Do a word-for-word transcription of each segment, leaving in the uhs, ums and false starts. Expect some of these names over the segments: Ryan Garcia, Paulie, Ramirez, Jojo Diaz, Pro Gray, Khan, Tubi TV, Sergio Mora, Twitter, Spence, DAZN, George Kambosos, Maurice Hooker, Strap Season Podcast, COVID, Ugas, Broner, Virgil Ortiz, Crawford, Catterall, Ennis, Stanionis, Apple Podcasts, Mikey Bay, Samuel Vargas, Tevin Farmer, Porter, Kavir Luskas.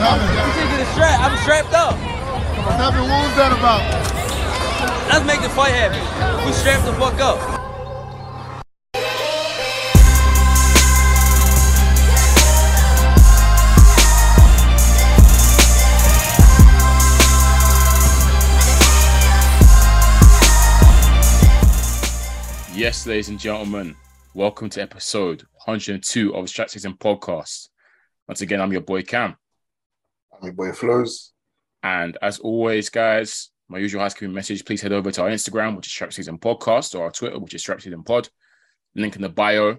You should get a strap. I'm strapped up. Tevin, what was that about? Let's make the fight happen. We strapped the fuck up. Yes, ladies and gentlemen, welcome to episode one hundred two of the Strap Season Podcast. Once again, I'm your boy Cam. I'm your boy Flows. And as always, guys, my usual housekeeping message, please head over to our Instagram, which is Strap Season Podcast, or our Twitter, which is Strap Season Pod. Link in the bio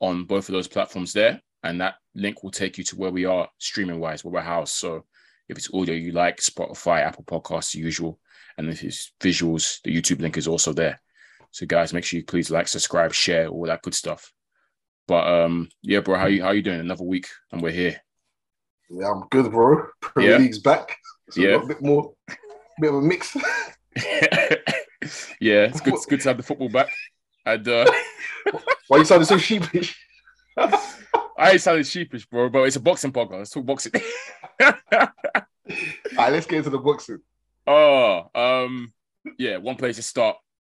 on both of those platforms there. And that link will take you to where we are streaming-wise, where we're housed. So if it's audio you like, Spotify, Apple Podcasts, the usual. And if it's visuals, the YouTube link is also there. So guys, make sure you please like, subscribe, share, all that good stuff. But um, yeah, bro, how you how you doing? Another week and we're here. Yeah, I'm good, bro. Premier yeah. League's back. So yeah, a bit more, bit of a mix. Yeah, it's good. It's good to have the football back. And uh... why you sounding so sheepish? I ain't sounding sheepish, bro. But it's a boxing podcast. Let's talk boxing. All right, let's get into the boxing. Oh, um, yeah. One place to start.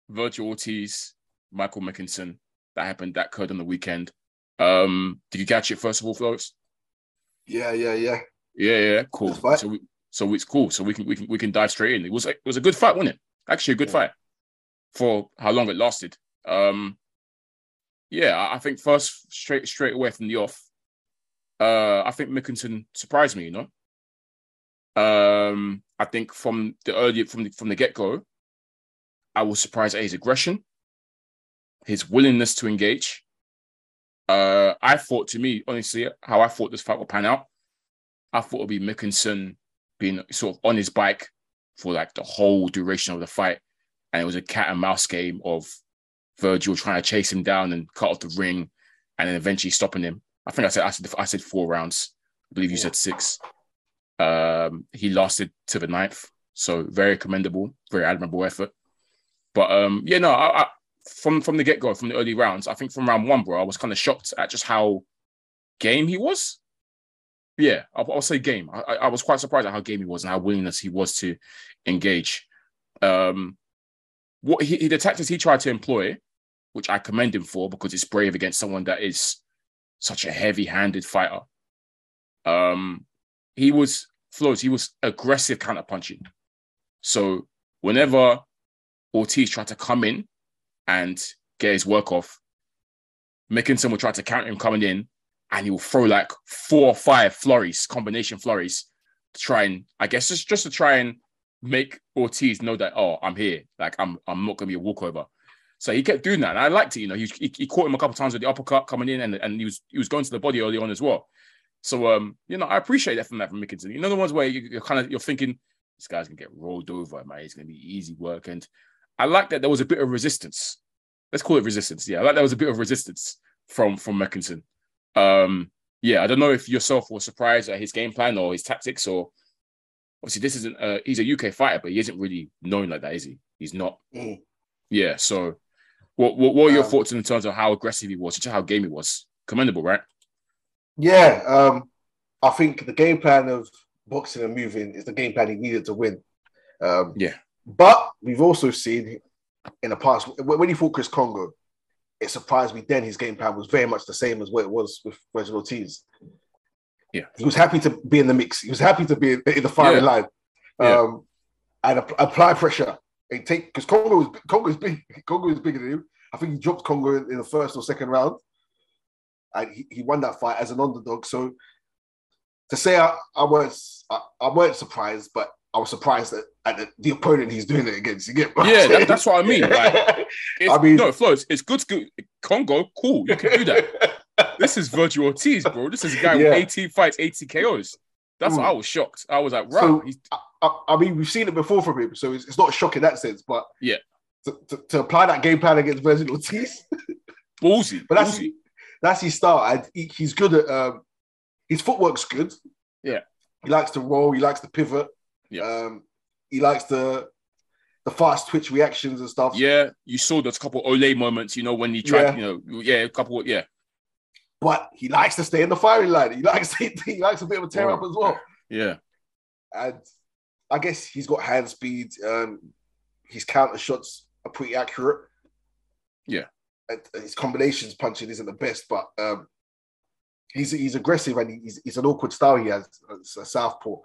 Virgil Ortiz, Michael McKinson. That happened, that occurred on the weekend. Um, did you catch it first of all, folks? Yeah, yeah, yeah. Yeah, yeah, cool. So, we, so it's cool. So we can we can we can dive straight in. It was it was a good fight, wasn't it? Actually a good yeah. fight for how long it lasted. Um, yeah, I think first straight straight away from the off, uh, I think McKinson surprised me, you know. Um, I think from the earlier from the from the get-go. I was surprised at his aggression, his willingness to engage. Uh, I thought, to me, honestly, how I thought this fight would pan out, I thought it would be Mickinson being sort of on his bike for like the whole duration of the fight. And it was a cat and mouse game of Virgil trying to chase him down and cut off the ring and then eventually stopping him. I think I said I said, I said four rounds. I believe you said six. Um, he lasted to the ninth. So very commendable, very admirable effort. But, um, yeah, no, I, I, from, from the get-go, from the early rounds, I think from round one, bro, I was kind of shocked at just how game he was. Yeah, I'll, I'll say game. I, I was quite surprised at how game he was and how willingness he was to engage. Um, what he, the tactics he tried to employ, which I commend him for because it's brave against someone that is such a heavy-handed fighter. Um, he was, Flores, he was aggressive counter-punching. So whenever Ortiz tried to come in and get his work off, McKinson will try to counter him coming in and he will throw like four or five flurries, combination flurries, to try and, I guess, just, just to try and make Ortiz know that, oh, I'm here. Like, I'm I'm not going to be a walkover. So he kept doing that. And I liked it, you know. He he, he caught him a couple of times with the uppercut coming in and, and he was he was going to the body early on as well. So, um, you know, I appreciate that from that from McKinson. You know, the ones where you, you're kind of, you're thinking, this guy's going to get rolled over, man. It's going to be easy work. And I like that there was a bit of resistance. Let's call it resistance. Yeah, I like there was a bit of resistance from from Mickinson. Um, yeah, I don't know if yourself were surprised at his game plan or his tactics, or obviously this isn't. A, he's a U K fighter, but he isn't really known like that, is he? He's not. Mm. Yeah. So, what what were your um, thoughts in terms of how aggressive he was, just how game he was? Commendable, right? Yeah, um, I think the game plan of boxing and moving is the game plan he needed to win. Um, yeah. But we've also seen in the past, when he fought Chris Kongo, it surprised me then his game plan was very much the same as what it was with Virgil Ortiz. Yeah. He was happy to be in the mix. He was happy to be in the firing yeah. line um, yeah. and apply pressure. And take because Kongo was Kongo is big. Kongo is bigger than him. I think he dropped Kongo in the first or second round. And he, he won that fight as an underdog. So to say I, I, was, I, I weren't surprised, but I was surprised that at the, the opponent he's doing it against. You get what yeah, that, that's what I mean. Like, I mean, no, Flows, it's good. good. Kongo, cool. You can do that. This is Virgil Ortiz, bro. This is a guy yeah. with eighteen fights, eighty K Os. That's mm. what I was shocked. I was like, right. So, I, I, I mean, we've seen it before from him, so it's, it's not a shock in that sense. But yeah, to, to, to apply that game plan against Virgil Ortiz, ballsy. But that's ballsy. that's his style. He, he's good at um, his footwork's good. Yeah, he likes to roll. He likes to pivot. Yeah, um, he likes the the fast twitch reactions and stuff. Yeah, you saw those couple Ole moments, you know, when he tried, yeah. you know, yeah, a couple, yeah. But he likes to stay in the firing line. He likes he likes a bit of a tear oh. up as well. Yeah. And I guess he's got hand speed. Um, his counter shots are pretty accurate. Yeah. And his combinations punching isn't the best, but um, he's he's aggressive and he's, he's an awkward style he has, it's a southpaw.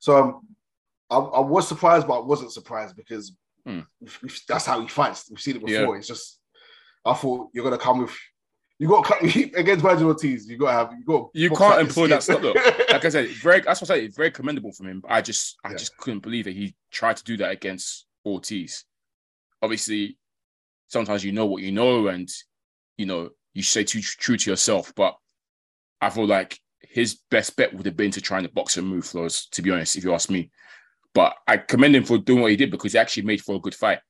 So um, I, I was surprised, but I wasn't surprised because mm. that's how he fights. We've seen it before. Yeah. It's just, I thought you're going to come with, you got to, against Virgil Ortiz, you got to have, you got to You can't employ that stuff, though. Like I said, very, that's what I said, very commendable from him. I just, I yeah. just couldn't believe it. He tried to do that against Ortiz. Obviously, sometimes you know what you know and, you know, you stay too true to yourself. But I feel like his best bet would have been to try and box and move flows, to be honest, if you ask me. But I commend him for doing what he did because it actually made for a good fight.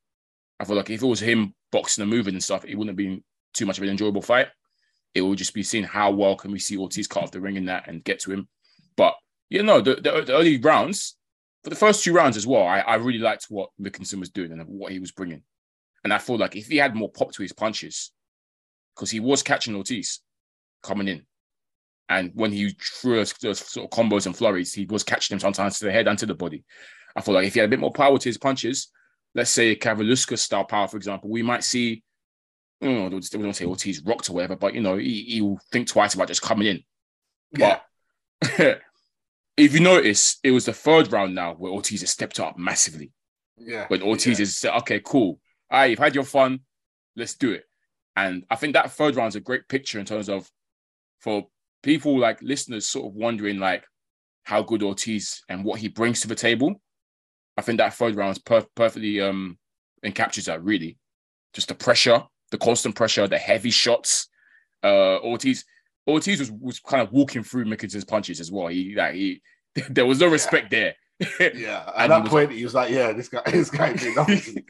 I feel like if it was him boxing and moving and stuff, it wouldn't have been too much of an enjoyable fight. It would just be seeing how well can we see Ortiz cut off the ring in that and get to him. But, you know, the, the, the early rounds, for the first two rounds as well, I, I really liked what McKinson was doing and what he was bringing. And I feel like if he had more pop to his punches, because he was catching Ortiz coming in. And when he threw those sort of combos and flurries, he was catching him sometimes to the head and to the body. I feel like if he had a bit more power to his punches, let's say Kavir Luskas style power, for example, we might see, you know, we don't say Ortiz rocked or whatever, but, you know, he, he will think twice about just coming in. Yeah. But if you notice, it was the third round now where Ortiz has stepped up massively. Yeah. When Ortiz yeah. has said, okay, cool. All right, you've had your fun. Let's do it. And I think that third round is a great picture in terms of, for people like listeners sort of wondering like how good Ortiz and what he brings to the table. I think that third round is per- perfectly um, and captures that really. Just the pressure, the constant pressure, the heavy shots. Uh, Ortiz Ortiz was, was kind of walking through McKinson's punches as well. He like he there was no respect yeah. there. Yeah, at that he point was, he was like, yeah, this guy, this guy did nothing.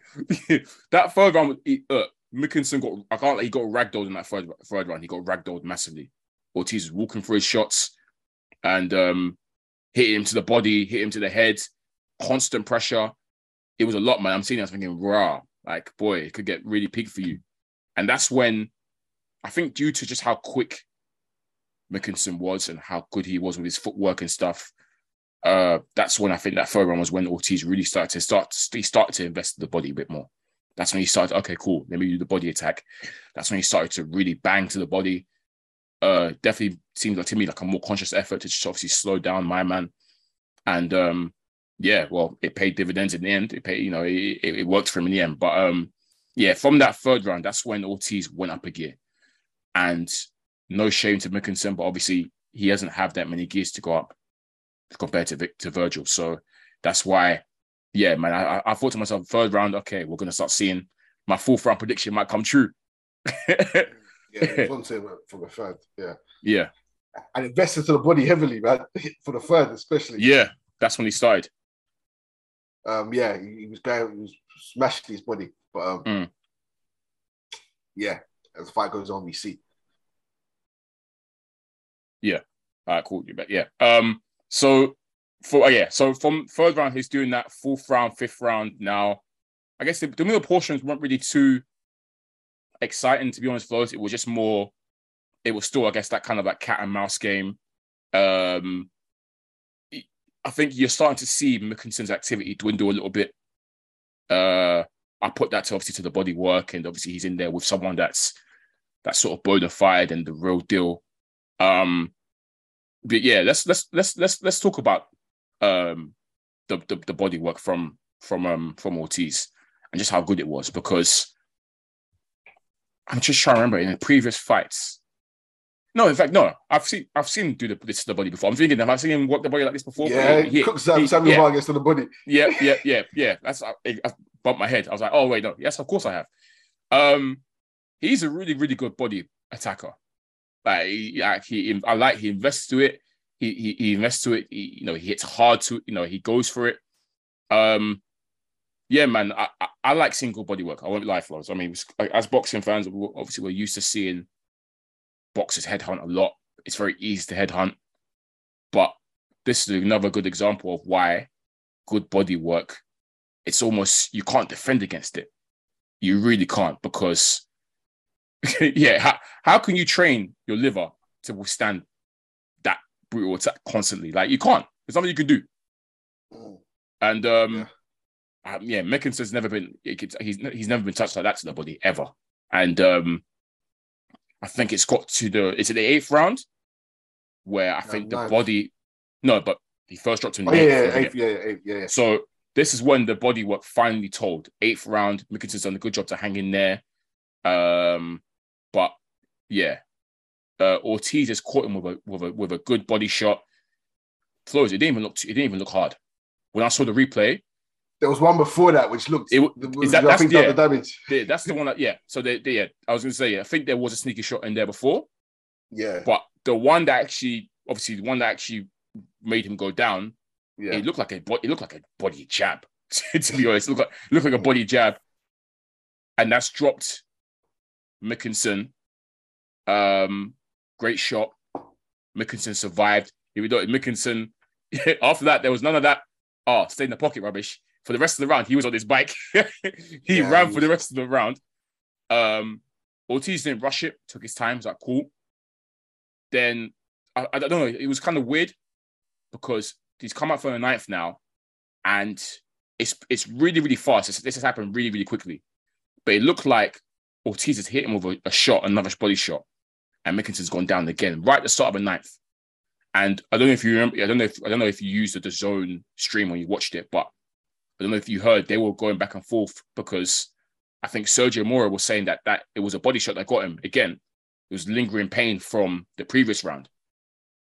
That third round, he, uh, McKinson got I can't he got ragdolled in that third third round. He got ragdolled massively. Ortiz was walking for his shots and um, hitting him to the body, hit him to the head, constant pressure. It was a lot, man. I'm seeing that, I was thinking, rah, like, boy, it could get really peak for you. And that's when, I think due to just how quick McKinson was and how good he was with his footwork and stuff, uh, that's when I think that third round was when Ortiz really started to, start, he started to invest in the body a bit more. That's when he started, okay, cool, let me do the body attack. That's when he started to really bang to the body. Uh, definitely seems like to me like a more conscious effort to just obviously slow down my man, and um, yeah, well, it paid dividends in the end. It paid, you know, it, it, it worked for him in the end. But um, yeah, from that third round, that's when Ortiz went up a gear, and no shame to McKinson, but obviously he doesn't have that many gears to go up compared to Vic, to Virgil. So that's why, yeah, man, I, I thought to myself, third round, okay, we're gonna start seeing my fourth round prediction might come true. Yeah, for the third, yeah. Yeah. And invested to the body heavily, man, for the third especially. Yeah, that's when he started. Um, yeah, he, he was going, he was smashing his body. But, um, mm. yeah, as the fight goes on, we see. Yeah. All right, cool. Yeah. Um, so, for uh, yeah, so from third round, he's doing that. Fourth round, fifth round now. I guess the, the middle portions weren't really too exciting, to be honest, Flows. It was just more, it was still, I guess, that kind of like cat and mouse game. Um, I think you're starting to see McKinson's activity dwindle a little bit. Uh, I put that to obviously to the body work, and obviously he's in there with someone that's that's sort of bona fide and the real deal. Um, but yeah, let's let's let's let's let's talk about um the the, the body work from from um from Ortiz and just how good it was, because I'm just trying to remember in the previous fights. No, in fact, no. I've seen I've seen him do the, this to the body before. I'm thinking, have I seen him work the body like this before? Yeah, he, he cooks up Samuel Vargas to the body. Yeah, yeah, yeah, yeah. That's I, I bumped my head. I was like, oh wait, no. Yes, of course I have. Um, he's a really, really good body attacker. Like he, like he, I like he invests to it. He he, he invests to it. He, you know, he hits hard to. You know, he goes for it. Um. Yeah, man, I, I, I like single body work. I won't lie, Flores. I mean, as boxing fans, obviously we're used to seeing boxers headhunt a lot. It's very easy to headhunt. But this is another good example of why good body work, it's almost, you can't defend against it. You really can't, because, yeah, how, how can you train your liver to withstand that brutal attack constantly? Like, you can't. It's something you can do. And um, yeah, yeah McKinson's never been. He's he's never been touched like that to nobody ever. And um, I think it's got to the. It's in the eighth round, where I no, think the ninth. body. No, but he first dropped him. Oh, eighth, yeah, yeah, eighth, yeah, eighth, yeah, yeah. So this is when the body work finally told. Eighth round, McKinson's done a good job to hang in there. Um, but yeah, uh, Ortiz has caught him with a with a with a good body shot. Flores, it didn't even look. It didn't even look hard. When I saw the replay, there was one before that which looked. It, is that, that's, yeah, the damage. They, that's the one that, yeah. So, they, they, yeah, I was going to say, yeah, I think there was a sneaky shot in there before. Yeah. But the one that actually, obviously, the one that actually made him go down, yeah. it looked like a it looked like a body jab. To be honest, it looked, like, it looked like a body jab. And that's dropped McKinson. Um, great shot. McKinson survived. Here we go. McKinson, after that, there was none of that. Oh, stay in the pocket, rubbish. For the rest of the round, he was on his bike. he yeah, ran he for the rest of the round. Um, Ortiz didn't rush it. Took his time. It was like, cool. Then, I, I don't know. It was kind of weird because he's come up for the ninth now. And it's it's really, really fast. It's, this has happened really, really quickly. But it looked like Ortiz has hit him with a, a shot, another body shot. And Mickenson's gone down again. Right at the start of the ninth. And I don't know if you remember, I don't know if I don't know if you used the DAZN stream when you watched it, but I don't know if you heard they were going back and forth because I think Sergio Mora was saying that that it was a body shot that got him again. It was lingering pain from the previous round,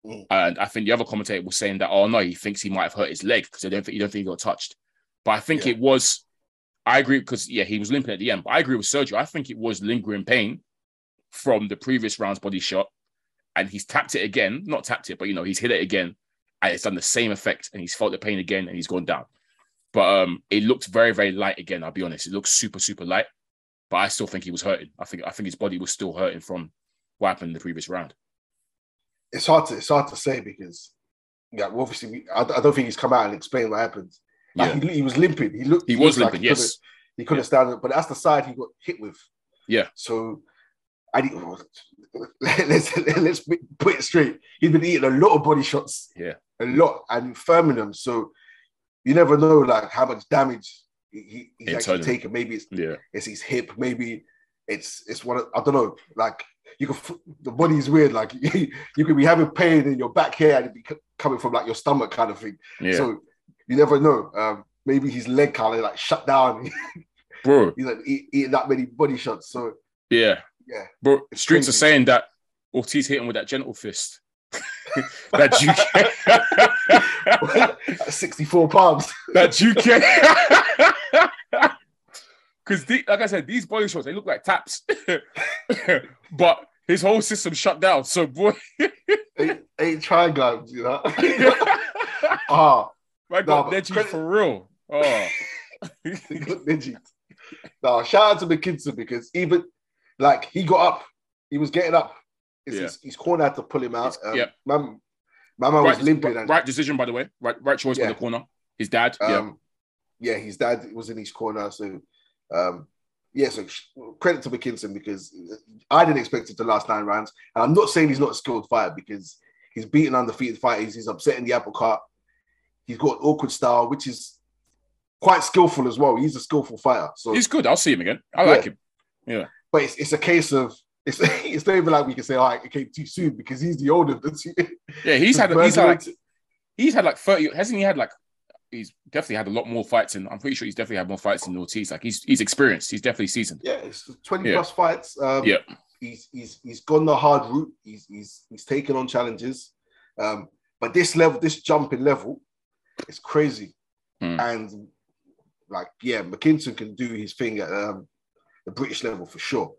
mm. and I think the other commentator was saying that oh no, he thinks he might have hurt his leg because I don't think you don't think he got touched. But I think yeah. it was, I agree because yeah, he was limping at the end. But I agree with Sergio. I think it was lingering pain from the previous round's body shot. And he's tapped it again, not tapped it, but, you know, he's hit it again and it's done the same effect and he's felt the pain again and he's gone down. But um, it looked very, very light again, I'll be honest. It looked super, super light, but I still think he was hurting. I think I think his body was still hurting from what happened in the previous round. It's hard to, it's hard to say because, yeah, obviously, we, I, I don't think he's come out and explained what happened. Yeah. Like he, he was limping. He, looked, he, he was looked limping, like he yes. Couldn't, he couldn't yeah. stand up, but that's the side he got hit with. Yeah. So... I need, let's let's put it straight. He's been eating a lot of body shots, yeah, a lot, and firming them. So you never know, like how much damage he, he's it's actually taken. Maybe it's yeah. it's his hip. Maybe it's it's one. Of, I don't know. Like you can, the body's weird. Like you, you could be having pain in your back here, and it be coming from like your stomach, kind of thing. Yeah. So you never know. Um, maybe his leg kind of like shut down. Bro, he's like eating eat that many body shots. So yeah. Yeah, bro. Streets crazy. Are saying that Ortiz hit him with that gentle fist. that U K sixty-four pounds. That U K because, like I said, these body shots they look like taps, but his whole system shut down. So, boy, ain't, ain't trying, guys. You know, ah, my God, Neji nah, for real. Oh, Neji. Now, shout out to McKinson because even. Like, he got up. He was getting up. It's, yeah. His, his corner had to pull him out. Um, yeah. My, my man right, was limping. And, right decision, by the way. Right right choice yeah. for the corner. His dad. Um, yeah. yeah, his dad was in his corner. So, um, yeah, so credit to McKinson because I didn't expect it to last nine rounds. And I'm not saying he's not a skilled fighter because he's beating undefeated fighters. He's upsetting the apple cart. He's got an awkward style, which is quite skillful as well. He's a skillful fighter. So he's good. I'll see him again. I yeah. like him. Yeah. But it's, it's a case of it's it's not even like we can say, all right, it came too soon because he's the older. Yeah, he's had he's had like, he's had like thirty. Hasn't he had like he's definitely had a lot more fights, and I'm pretty sure he's definitely had more fights than Ortiz. Like he's he's experienced. He's definitely seasoned. Yeah, it's twenty yeah. plus fights. Um, yeah, he's he's he's gone the hard route. He's he's he's taken on challenges. Um, but this level, this jump in level, is crazy. Mm. And like yeah, McKinson can do his thing at. Um, The British level for sure.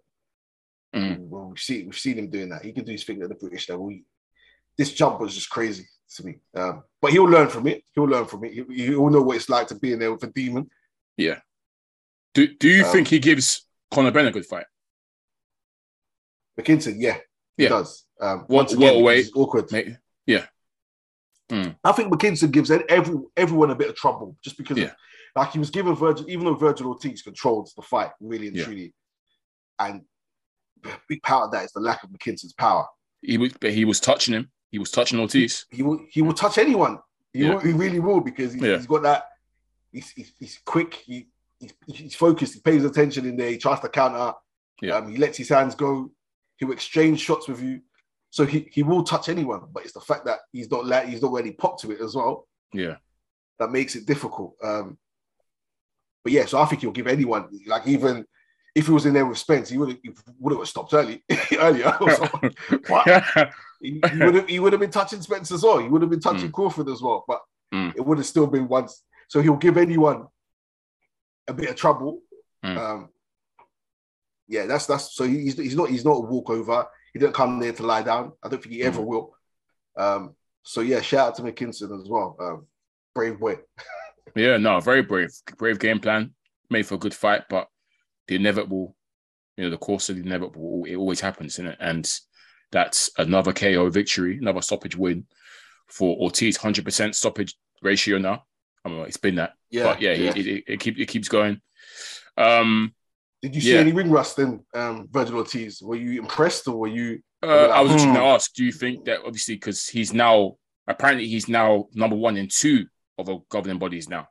Mm. Well, we've seen we've seen him doing that. He can do his thing at the British level. He, this jump was just crazy to me. Um, but he'll learn from it. He'll learn from it. He, he'll know what it's like to be in there with a demon. Yeah. Do Do you um, think he gives Conor Benn a good fight? McKinson, yeah, he yeah. does. Um, once again, away, awkward. Mate. Yeah. Mm. I think McKinson gives every everyone a bit of trouble just because. Yeah. Of, Like he was given Virgil, even though Virgil Ortiz controls the fight really and yeah. truly, and a big part of that is the lack of McKinson's power. He was, but he was touching him. He was touching Ortiz. He, he will, he will touch anyone. He, yeah. will, he really will, because he, yeah. he's got that. He's he's, he's quick. He he's, he's focused. He pays attention in there. He tries to counter. Yeah. Um, he lets his hands go. He'll exchange shots with you. So he, he will touch anyone, but it's the fact that he's not like he's not really popped to it as well. Yeah, that makes it difficult. Um, but yeah, so I think he'll give anyone, like, even if he was in there with Spence, he would have would have stopped early earlier. Or something. But he would have he would have been touching Spence as well. He would have been touching mm. Crawford as well. But mm. it would have still been once. So he'll give anyone a bit of trouble. Mm. Um, yeah, that's that's so he's he's not he's not a walkover. He didn't come there to lie down. I don't think he ever mm. will. Um, so, yeah, shout out to McKinson as well. Um, brave boy. yeah, no, very brave. Brave game plan. Made for a good fight, but the inevitable, you know, the course of the inevitable, it always happens, innit? And that's another K O victory, another stoppage win for Ortiz. one hundred percent stoppage ratio now. I mean, it's been that. Yeah, but, yeah, yeah. It, it, it, keep, it keeps going. Um Did you see yeah. any ring rust in um, Virgil Ortiz? Were you impressed, or were you... Were uh, like, I was just hmm. going to ask, do you think that, obviously, because he's now... Apparently, he's now number one and two of the governing bodies now.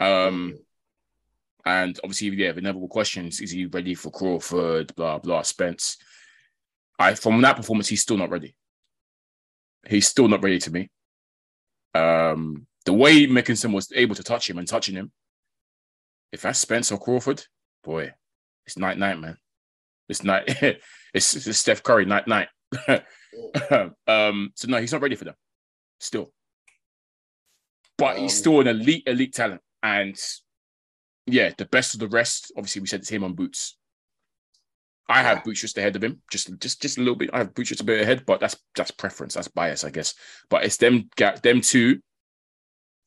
Um, And obviously, yeah, the inevitable questions, is he ready for Crawford, blah, blah, Spence? I From that performance, he's still not ready. He's still not ready to me. Um, The way Mickinson was able to touch him and touching him, if that's Spence or Crawford, boy, it's night night, man. It's night. it's, it's Steph Curry night night. um, so no, he's not ready for them still. But um, he's still an elite elite talent, and yeah, the best of the rest. Obviously, we said it's him on Boots. I have yeah. Boots just ahead of him, just just just a little bit. I have Boots just a bit ahead, but that's that's preference, that's bias, I guess. But it's them them two,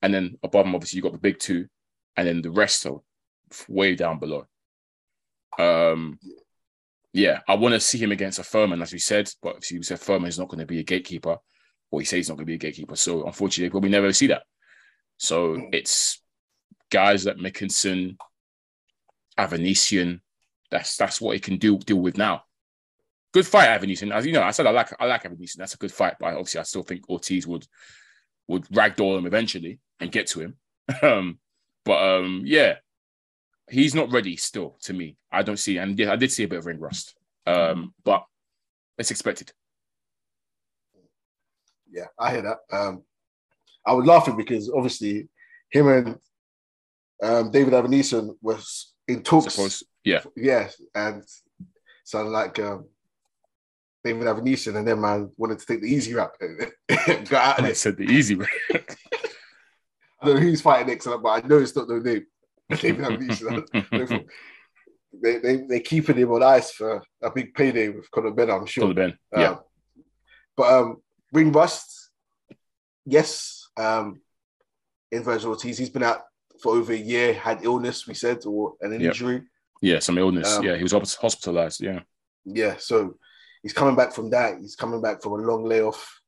and then above them, obviously, you got the big two, and then the rest are way down below. Um, yeah, I want to see him against a Furman, as we said, but obviously we said Furman is not going to be a gatekeeper, or he says he's not going to be a gatekeeper, so unfortunately, we'll never see that. So it's guys like Mickinson, Avanesyan, that's that's what he can do deal with now. Good fight, Avanesyan. As you know, I said I like I like Avanesyan. That's a good fight, but obviously I still think Ortiz would would ragdoll him eventually and get to him. um, But um, yeah, he's not ready still to me. I don't see, and I did see a bit of ring rust, um, but it's expected. Yeah, I hear that. Um, I was laughing because obviously him and um, David Avanesyan was in talks. Suppose, yeah, yeah, and so like um, David Avanesyan and their man wanted to take the easy route. Got out of it. I said the easy route. I don't know who's fighting next, but I know it's not their name. they, they, they're keeping him on ice for a big payday with Conor Benn, I'm sure. Conor Benn, yeah. Um, but um, ring rust, yes. Um, in Virgil Ortiz, he's been out for over a year, had illness, we said, or an injury. Yep. Yeah, some illness. Um, yeah, he was hospitalized, yeah. Yeah, so he's coming back from that. He's coming back from a long layoff.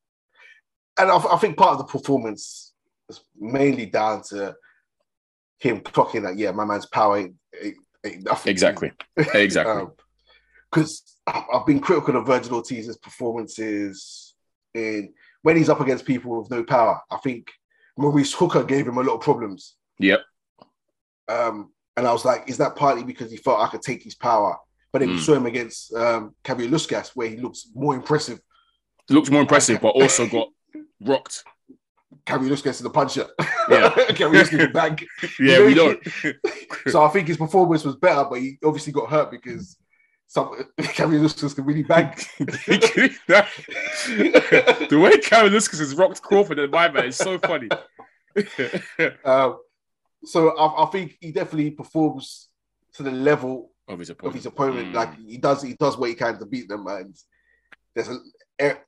And I, I think part of the performance... It's mainly down to him clocking that, yeah, my man's power ain't, ain't, ain't nothing. Exactly. Exactly. Because um, I've been critical of Virgil Ortiz's performances in when he's up against people with no power. I think Maurice Hooker gave him a lot of problems. Yep. Um, and I was like, is that partly because he felt I could take his power? But then mm. we saw him against um, Kavir Luskas, where he looks more impressive. He looked more impressive, but also got rocked. Kavir Luskas is the puncher. Yeah, Kavir Luskas is the bag. Yeah, we don't. So I think his performance was better, but he obviously got hurt because some Kavir Luskas can really bang. The way Kavir Luskas has rocked Crawford and my man is so funny. um, so I, I think he definitely performs to the level of his opponent. Of his opponent. Mm. Like he does, he does what he can to beat them, and there's a. Er,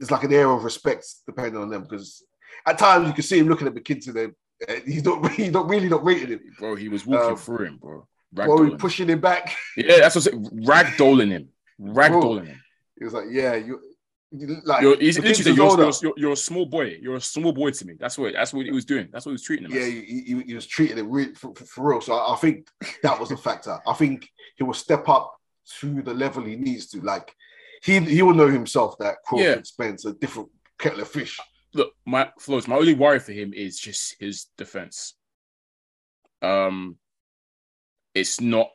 It's like an air of respect depending on them, because at times you can see him looking at McKinson and he's not, he's not really not rating him. Bro, he was walking um, through him, bro. Bro, he pushing him back. Yeah, that's what I'm saying. Ragdolling him. Ragdolling bro, him. He was like, yeah, you like you're, he's literally, you're, you're, you're, you're a small boy. You're a small boy to me. That's what that's what he was doing. That's what he was treating him yeah, as. Yeah, he, he, he was treating him really, for, for, for real. So I, I think that was a factor. I think he will step up to the level he needs to. Like, He he will know himself that Crawford yeah. Spence a different kettle of fish. look, my flaws, my only worry for him is just his defense. Um, it's not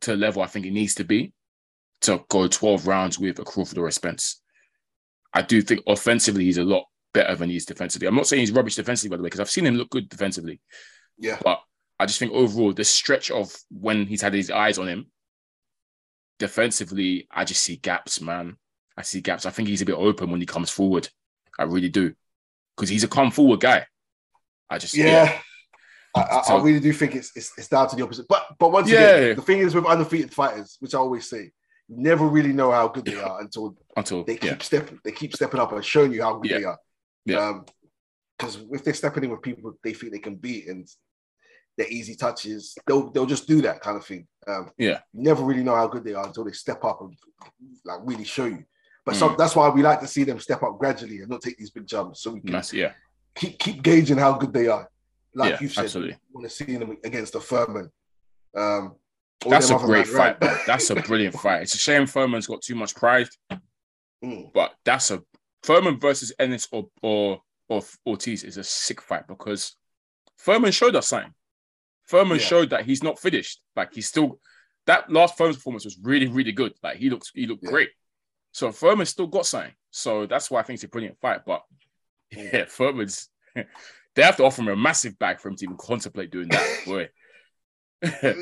to the level I think it needs to be to go twelve rounds with a Crawford or a Spence. I do think offensively he's a lot better than he is defensively. I'm not saying he's rubbish defensively, by the way, because I've seen him look good defensively. Yeah. But I just think overall, the stretch of when he's had his eyes on him, defensively, I just see gaps, man. I see gaps. I think he's a bit open when he comes forward. I really do. Because he's a come forward guy. I just... Yeah. yeah. I, so, I really do think it's, it's it's down to the opposite. But but once yeah. again, the thing is with undefeated fighters, which I always say, you never really know how good they are until, until they, keep yeah. stepping, they keep stepping up and showing you how good yeah. they are. Yeah. Because um, if they're stepping in with people they think they can beat and their easy touches, they'll they'll just do that kind of thing. Um, yeah, you never really know how good they are until they step up and like really show you. But mm. some, that's why we like to see them step up gradually and not take these big jumps, so we can that's, yeah. keep keep gauging how good they are. Like yeah, you've said, absolutely. You want to see them against the Furman. Um, that's a great fight. Right? That's a brilliant fight. It's a shame Furman's got too much pride, mm. but that's a. Furman versus Ennis or, or or Ortiz is a sick fight because Furman showed us something. Furman yeah. showed that he's not finished. Like he's still that last Furman's performance was really, really good. Like he looks he looked yeah. great. So Furman still got something. So that's why I think it's a brilliant fight. But yeah, Furman's they have to offer him a massive bag for him to even contemplate doing that. Boy.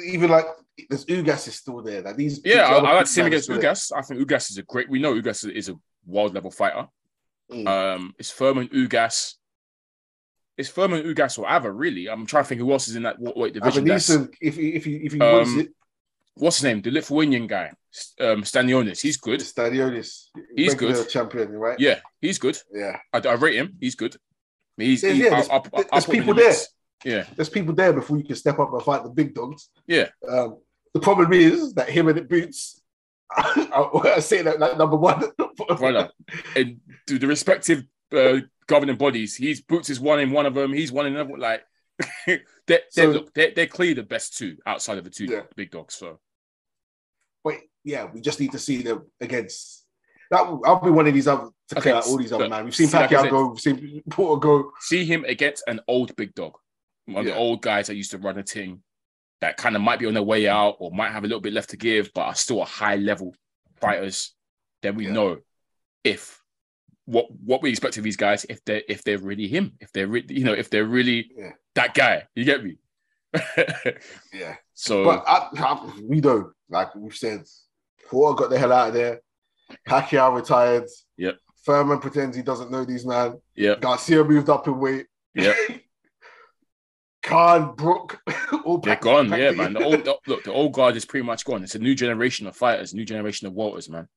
Even like this Ugas is still there. Like these Yeah, I, I like to see him against Ugas. There. I think Ugas is a great we know Ugas is a world level fighter. Mm. Um, it's Furman, Ugas. It's Furman, Ugas, or Ava. Really, I'm trying to think who else is in that weight division. Avanesyan, if if he, if he um, wants it, what's his name? The Lithuanian guy, um, Stanionis. He's good. Stanionis, he's good. Champion, right? Yeah, he's good. Yeah, I, I rate him. He's good. He's yeah, he, yeah, there's, I'll, I'll, there's I'll people there. Yeah, there's people there before you can step up and fight the big dogs. Yeah. Um, the problem is that him and the boots. I say that like number one, brother. And the respective uh, governing bodies, he's Boots is one in one of them. He's one in another. Like they're, they're, so, look, they're, they're clearly the best two outside of the two yeah. big dogs. So, but yeah, we just need to see them against. That I'll be one of these other. To okay, all these other look, man. We've seen Pacquiao like go. We've seen Porter go. See him against an old big dog, one of yeah. the old guys that used to run a team. That kind of might be on their way out or might have a little bit left to give, but are still a high-level fighters, then we yeah. know if what what we expect of these guys, if they're if they're really him, if they're re- you know, if they're really yeah. that guy. You get me? yeah. So but I, I, we know, like we've said, Porter got the hell out of there. Pacquiao retired. Yep. Furman pretends he doesn't know these man. Yeah. Garcia moved up in weight. Yeah. Khan, Brooke, all they're gone, yeah, man. The old, the, look, the old guard is pretty much gone. It's a new generation of fighters, new generation of Walters, man.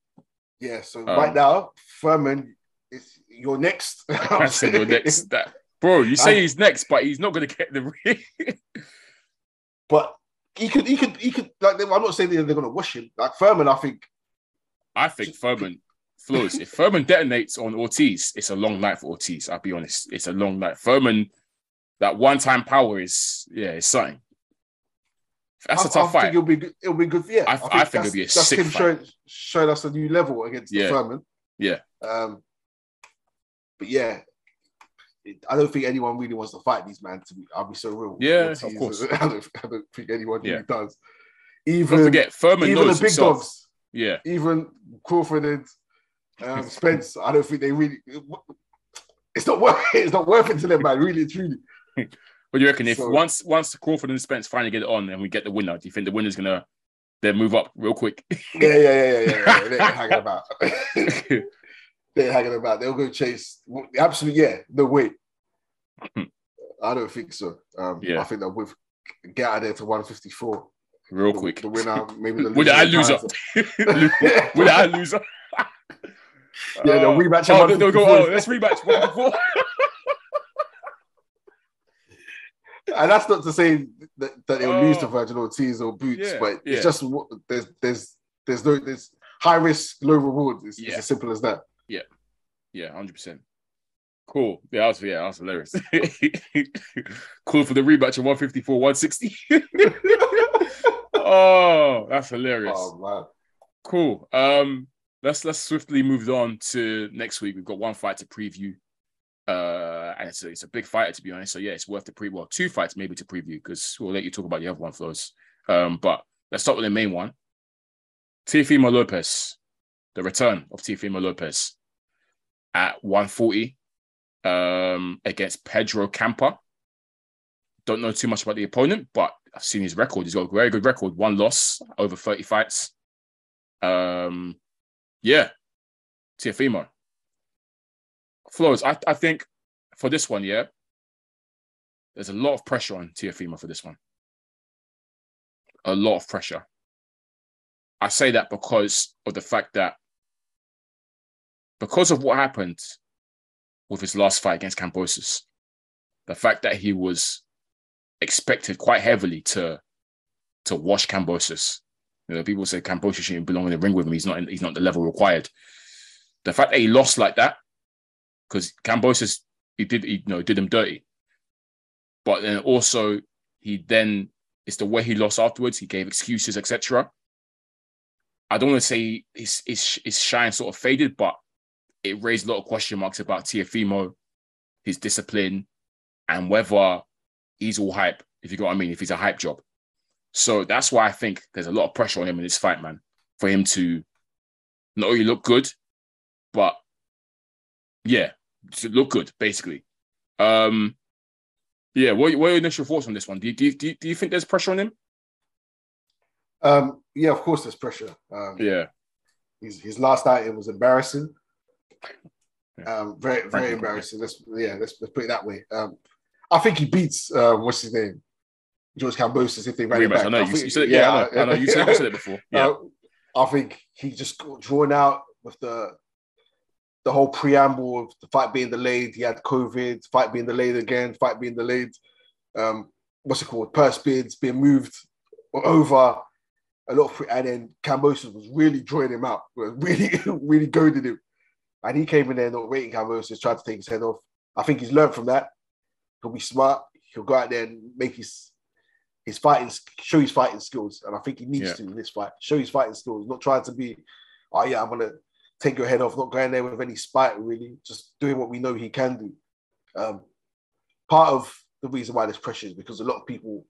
Yeah, so um, right now, Furman is your next. I said your next. That, bro, you say I, he's next, but he's not going to get the ring. But he could, he could, he could. Like, I'm not saying they're, they're going to wash him. Like Furman, I think. I think Furman flows. If Furman detonates on Ortiz, it's a long night for Ortiz. I'll be honest, it's a long night. Furman. That one-time power is, yeah, it's something. That's I, a tough I fight. Think it'll be good. It'll be good. Yeah, I, I think, I think it'll be a that's sick him fight. Showing, showing us a new level against yeah. the Furman. Yeah. Um, but yeah, it, I don't think anyone really wants to fight these man. To be, I'll be so real. Yeah, Ortiz, of course. I don't, I don't think anyone yeah. really does. Even don't forget, Furman even knows the big himself. Dogs. Yeah. Even Crawford and um, Spence. I don't think they really. It's not worth. It. It's not worth it to them, man. Really, truly. What do you reckon? If so, once once Crawford and Spence finally get it on and we get the winner, do you think the winner's gonna then move up real quick? yeah, yeah, yeah, yeah, yeah. They ain't hanging about. They ain't hanging about. They'll go chase. Absolutely, yeah. No way. I don't think so. Um, yeah. I think that we've get out of there to one fifty-four real the, quick. The winner, maybe the loser. Would I lose up? Would I lose up? Yeah, they'll rematch. Uh, oh, they'll go. Oh, let's rematch one fifty-four. And that's not to say that, that they'll oh. lose to Virgil Ortiz or Boots, yeah, but yeah. it's just there's there's there's no there's high risk, low reward. It's, yeah. it's as simple as that. Yeah, yeah, hundred percent. Cool. Yeah, that was yeah, that was hilarious. Cool for the rematch of one fifty four, one sixty. Oh, that's hilarious. Oh man. Cool. Um, let's let's swiftly move on to next week. We've got one fight to preview. Uh, and it's a, it's a big fighter, to be honest. So yeah, it's worth the pre well, two fights maybe to preview, because we'll let you talk about the other one, Flows. Um, but let's start with the main one. Teófimo Lopez, the return of Teófimo Lopez at one forty um, against Pedro Campa. Don't know too much about the opponent, but I've seen his record. He's got a very good record. One loss over thirty fights. Um, yeah, Teófimo. Flows, I, I think for this one, yeah, there's a lot of pressure on Teófimo for this one. A lot of pressure. I say that because of the fact that because of what happened with his last fight against Kambosos, the fact that he was expected quite heavily to, to wash Kambosos. You know, people say Kambosos shouldn't belong in the ring with him. He's not, in, he's not the level required. The fact that he lost like that, because Kambosos, he did, he, you know, did him dirty. But then also, he then, it's the way he lost afterwards. He gave excuses, et cetera. I don't want to say his, his, his shine sort of faded, but it raised a lot of question marks about Teófimo, his discipline, and whether he's all hype, if you know what I mean, if he's a hype job. So that's why I think there's a lot of pressure on him in this fight, man, for him to not only look good, but yeah, to look good, basically. Um, yeah, what, what are your initial thoughts on this one? Do you, do you, do you, do you think there's pressure on him? Um, yeah, of course there's pressure. Um, yeah. His, his last night, it was embarrassing. Yeah. Um, very, very Thank embarrassing. You. Let's, yeah, let's, let's put it that way. Um, I think he beats, uh, what's his name? George Kambosos, if they ran it back. I know, I you, think, you said it, yeah, yeah, I know, I know. You said, you said it before. Yeah. Uh, I think he just got drawn out with the, the whole preamble of the fight being delayed. He had COVID, fight being delayed again, fight being delayed. Um, what's it called? Purse bids being moved over. A lot of pre- and then Kambosos was really drawing him out, really, really goaded him. And he came in there not waiting. Kambosos tried to take his head off. I think he's learned from that. He'll be smart. He'll go out there and make his his fighting, show his fighting skills. And I think he needs yeah. to in this fight, show his fighting skills. Not trying to be, oh yeah, I'm gonna take your head off. Not going there with any spite, really. Just doing what we know he can do. Um, part of the reason why there's pressure is because a lot of people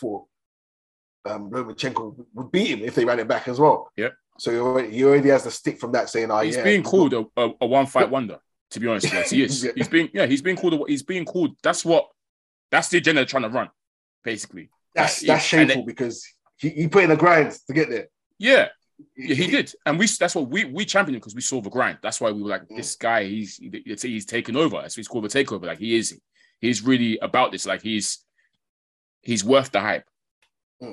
thought Um, Lomachenko would beat him if they ran it back as well. Yeah. So he already, he already has the stick from that saying, "Oh, he's yeah, being called a, a, a one-fight wonder." To be honest, yes, he is. yeah. He's being yeah, he's being called. A, he's being called. That's what. That's the agenda they're trying to run, basically. That's that's, that's shameful then, because he, he put in the grind to get there. Yeah, yeah, he did, and we. That's what we we championed him because we saw the grind. That's why we were like, this guy, he's he's taken over. That's what he's called, a takeover. Like he is, he's really about this. Like he's he's worth the hype.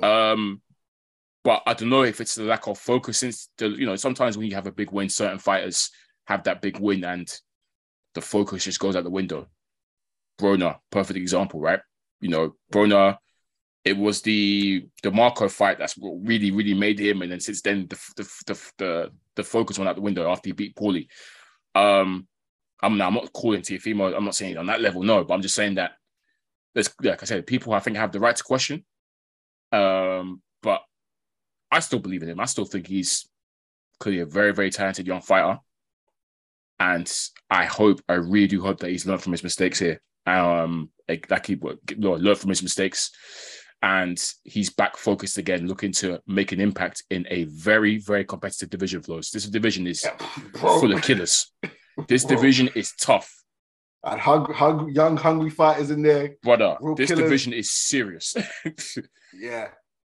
Um, but I don't know if it's the lack of focus. Since the, you know, sometimes when you have a big win, certain fighters have that big win and the focus just goes out the window. Broner, perfect example, right? You know, Broner, it was the the Marco fight that's what really, really made him. And then since then, the the the the, the focus went out the window after he beat Paulie. Um, I'm not, I'm not calling Teófimo. I'm not saying on that level, no. But I'm just saying that there's, like I said, people I think have the right to question. Um, but I still believe in him. I still think he's clearly a very, very talented young fighter. And I hope, I really do hope that he's learned from his mistakes here. Um, like, that he learned from his mistakes. And he's back focused again, looking to make an impact in a very, very competitive division, Flows. This division is yeah, full of killers. This bro. division is tough. And hung, hung, young, hungry fighters in there. Brother, this killers. division is serious. Yeah.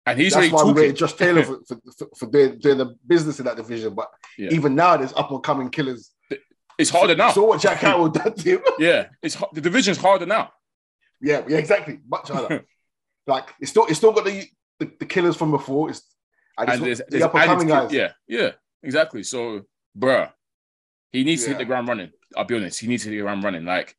And he's That's why we rated Josh Taylor for, for, for, for doing, doing the business in that division. But yeah. even now, there's up-and-coming killers. It's harder now. So what Jack Howell done to him. Yeah. It's, the division's harder now. Yeah, yeah, exactly. Much harder. Like, it's still it's still got the the, the killers from before. It's, and it's and there's, the there's up-and-coming guys. Yeah, yeah, exactly. So, bruh, he needs yeah. to hit the ground running. I'll be honest, he needs to be around running. Like,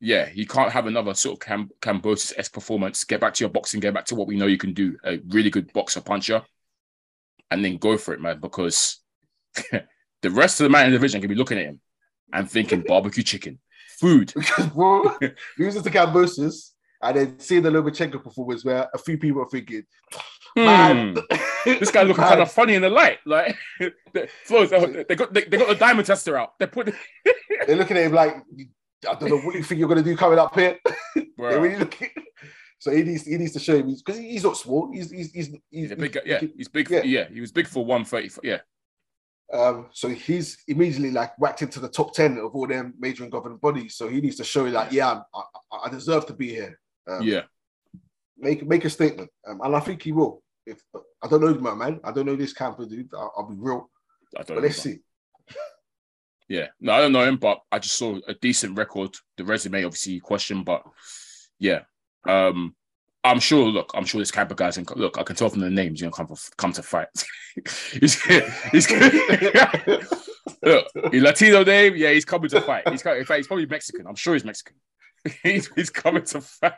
yeah, he can't have another sort of Cam- Kambosos-esque performance. Get back to your boxing, get back to what we know you can do. A really good boxer puncher. And then go for it, man, because the rest of the man in the division can be looking at him and thinking barbecue chicken, food. Because, bro, losing to Kambosos and then seeing the Lomachenko performance where a few people are thinking, Hmm. This guy's looking kind of funny in the light. Like, the flows, they got they, they got the diamond tester out. They put. They're looking at him like, I don't know what you think you're gonna do coming up here. They're really looking. So he needs, he needs to show him, because he's, he's not small. He's he's he's, he's, he's a big guy. Yeah, he's big. Yeah. yeah, he was big for one thirty-five. Yeah. Um, so he's immediately like whacked into the top ten of all them major and governing bodies. So he needs to show like, yeah, I, I deserve to be here. Um, yeah. Make make a statement, um, and I think he will. If I don't know my man, I don't know this camper dude. I'll, I'll be real. I don't. But let's see. Yeah, no, I don't know him, but I just saw a decent record. The resume, obviously, question, but yeah. Um, I'm sure. Look, I'm sure this camper guy's in. Look, I can tell from the names. You know, come for, come to fight. he's he's look, his Latino name. Yeah, he's coming to fight. He's coming, in fact, he's probably Mexican. I'm sure he's Mexican. he's he's coming to fight.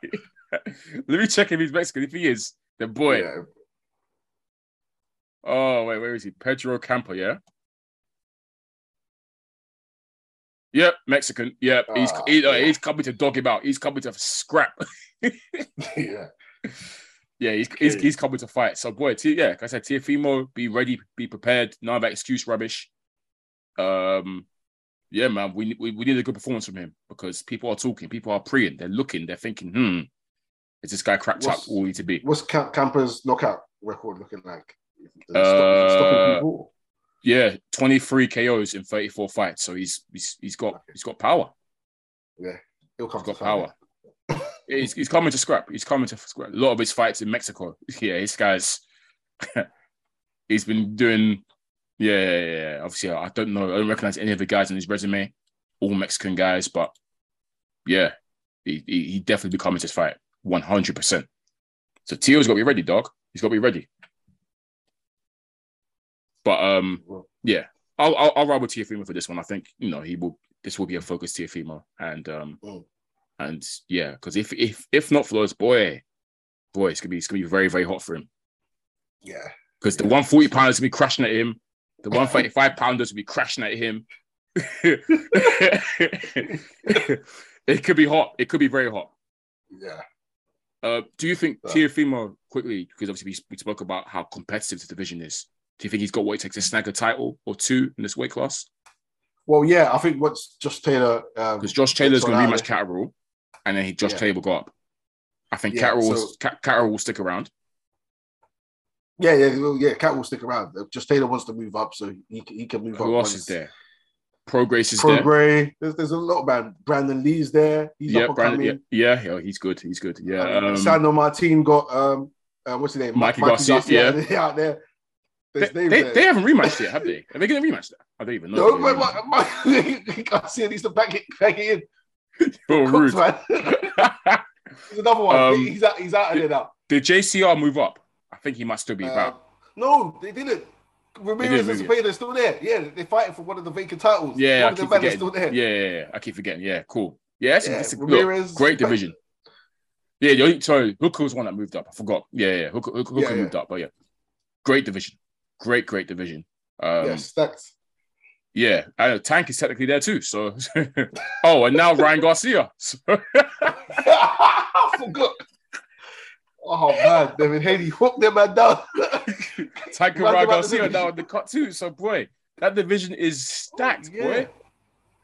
Let me check if he's Mexican. If he is, then boy. Yeah. Oh wait, where is he? Pedro Campa, yeah. Yep, Mexican. Yep, uh, he's he, uh, he's coming to dog him out. He's coming to scrap. yeah, yeah, he's, he's he's coming to fight. So boy, t- yeah, like I said, Teófimo, be ready, be prepared. None of that excuse rubbish. Um. Yeah, man, we, we we need a good performance from him, because people are talking, people are preying, they're looking, they're thinking, hmm, is this guy cracked what's, up all he to be? What's Camp- Campa's knockout record looking like? Uh, stopping, stopping people? Yeah, twenty-three K Os in thirty-four fights, so he's he's he's got okay. he's got power. Yeah, he'll come. He's got power. he's he's coming to scrap. He's coming to scrap. A lot of his fights in Mexico. Yeah, this guy's he's been doing. Yeah, yeah, yeah, obviously, I don't know. I don't recognize any of the guys on his resume, all Mexican guys, but yeah, he he, he definitely be coming to this fight, one hundred percent. So Teo's got to be ready, dog. He's got to be ready. But um, yeah, I'll I'll, I'll ride with Teófimo for this one. I think you know he will. This will be a focus Teófimo, and um, oh. and yeah, because if if if not for those, boy, boy, it's gonna be it's gonna be very very hot for him. Yeah, because yeah. the one forty pounders gonna be crashing at him. The one thirty-five pounders will be crashing at him. It could be hot. It could be very hot. Yeah. Uh, do you think so. Teófimo, quickly, because obviously we, we spoke about how competitive the division is, do you think he's got what it takes to snag a title or two in this weight class? Well, yeah, I think what's Josh Taylor... Because um, Josh Taylor's going to rematch Catterall, and then he, Josh yeah. Taylor will go up. I think yeah, Catterall so... Cat, will stick around. Yeah, yeah, yeah. Cat will stick around. Just Taylor wants to move up, so he he can move Who up. Who else is there? Pro Gray is Pro there. Pro Gray. There's, there's a lot, man. Brandon Lee's there. He's yeah, up Brandon, yeah, yeah, yeah, he's good. He's good. Yeah. Um, um, Sando Martin got um, uh, what's his name? Mikey, Mikey Garcia. Garcia. Yeah, out there. They, they, there. they haven't rematched yet, have they? Are they going to rematch that? I don't even know. No, but my, my, Garcia needs to back it, back it in. Bro, rude. There's another one. Um, he's out. He's out of there now. Did J C R move up? I think he might still be back. Uh, no, they didn't. Ramirez and Spence are still there. Yeah, they're fighting for one of the vacant titles. Yeah, one I keep forgetting. Still there. Yeah, yeah, yeah, I keep forgetting. Yeah, cool. Yeah, that's, yeah, that's a look, great division. Yeah, the only, sorry, Hooker was one that moved up. I forgot. Yeah, yeah, Hooker, Hooker, Hooker yeah, yeah. moved up, but yeah, great division. Great, great division. Um, yeah, stacked. Yeah, and Tank is technically there too. So, oh, and now Ryan Garcia. So... I forgot. Oh man, David Haley hooked that man down. Tanker Garcia now in the cut too. So boy, that division is stacked, oh, yeah. boy.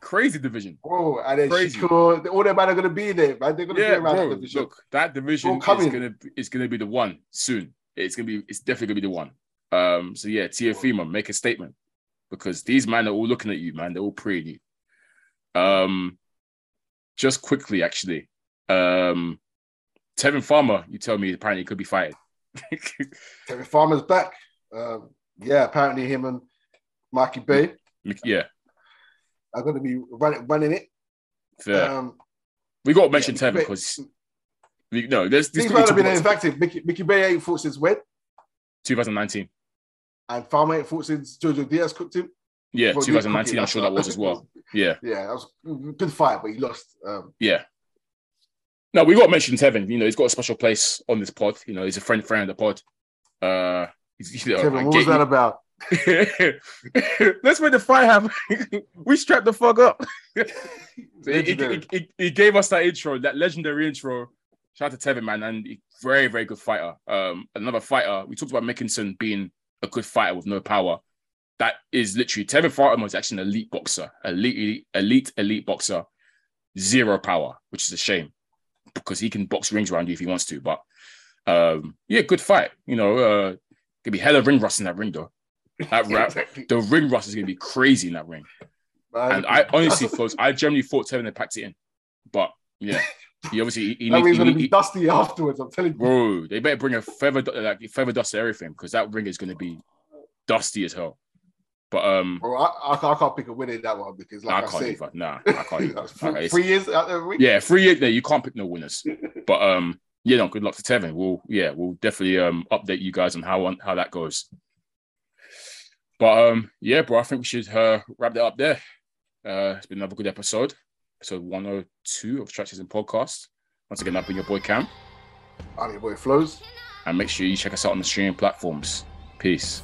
Crazy division. Bro, and then Shiko, all that man are gonna be there, man. They're gonna yeah, be around bro, that division. Look, that division bro, is gonna be, is gonna be the one soon. It's gonna be it's definitely gonna be the one. Um, so yeah, Teófimo, make a statement. Because these men are all looking at you, man. They're all preying you. Um just quickly, actually. Um Tevin Farmer, you tell me, apparently could be fired. Tevin Farmer's back. Um, yeah, apparently him and Mikey Bay. Yeah. Are going to be running, running it. Fair. Um, we got to mention yeah, Tevin because... No, there's... These might have been ineffective. Mickey, Mickey Bay ain't fought since when? twenty nineteen. And Farmer ain't fought since Jojo Diaz cooked him? Yeah, well, twenty nineteen, I'm sure that was as well. Yeah. Yeah, that was a good fight, but he lost. Um, yeah. No, we got to mention Tevin. You know, he's got a special place on this pod. You know, he's a friend, friend of the pod. Uh, he's, you know, Tevin, what was that about? Let's make the fight happen. We strapped the fuck up. So he, he, he, he gave us that intro, that legendary intro shout out to Tevin, man, and very, very good fighter. Um, another fighter, we talked about McKinson being a good fighter with no power. That is literally, Tevin Farmer was actually an elite boxer, elite, elite, elite boxer, zero power, which is a shame because he can box rings around you if he wants to. But um, yeah, good fight. You know, uh, could be hella ring rust in that ring though. That rap, the ring rust is gonna be crazy in that ring. Man. And I honestly, folks, I generally thought Tevin had packed it in, but yeah, he obviously he, he that needs to be he, dusty afterwards. I'm telling you, bro, they better bring a feather like feather dust to everything because that ring is gonna be dusty as hell. But um, bro, I, I, can't, I can't pick a winner in that one because like nah, I, I can't say, either. Nah, I can't either. Like, three years out there, yeah, three years there. You can't pick no winners. But um, yeah, no, good luck to Tevin. We'll yeah, we'll definitely um update you guys on how on how that goes. But um, yeah, bro, I think we should uh, wrap that up there. Uh, it's been another good episode, episode one oh two of Strap Season Podcast. Once again, I've been your boy Cam. I'm your boy Flows, and make sure you check us out on the streaming platforms. Peace.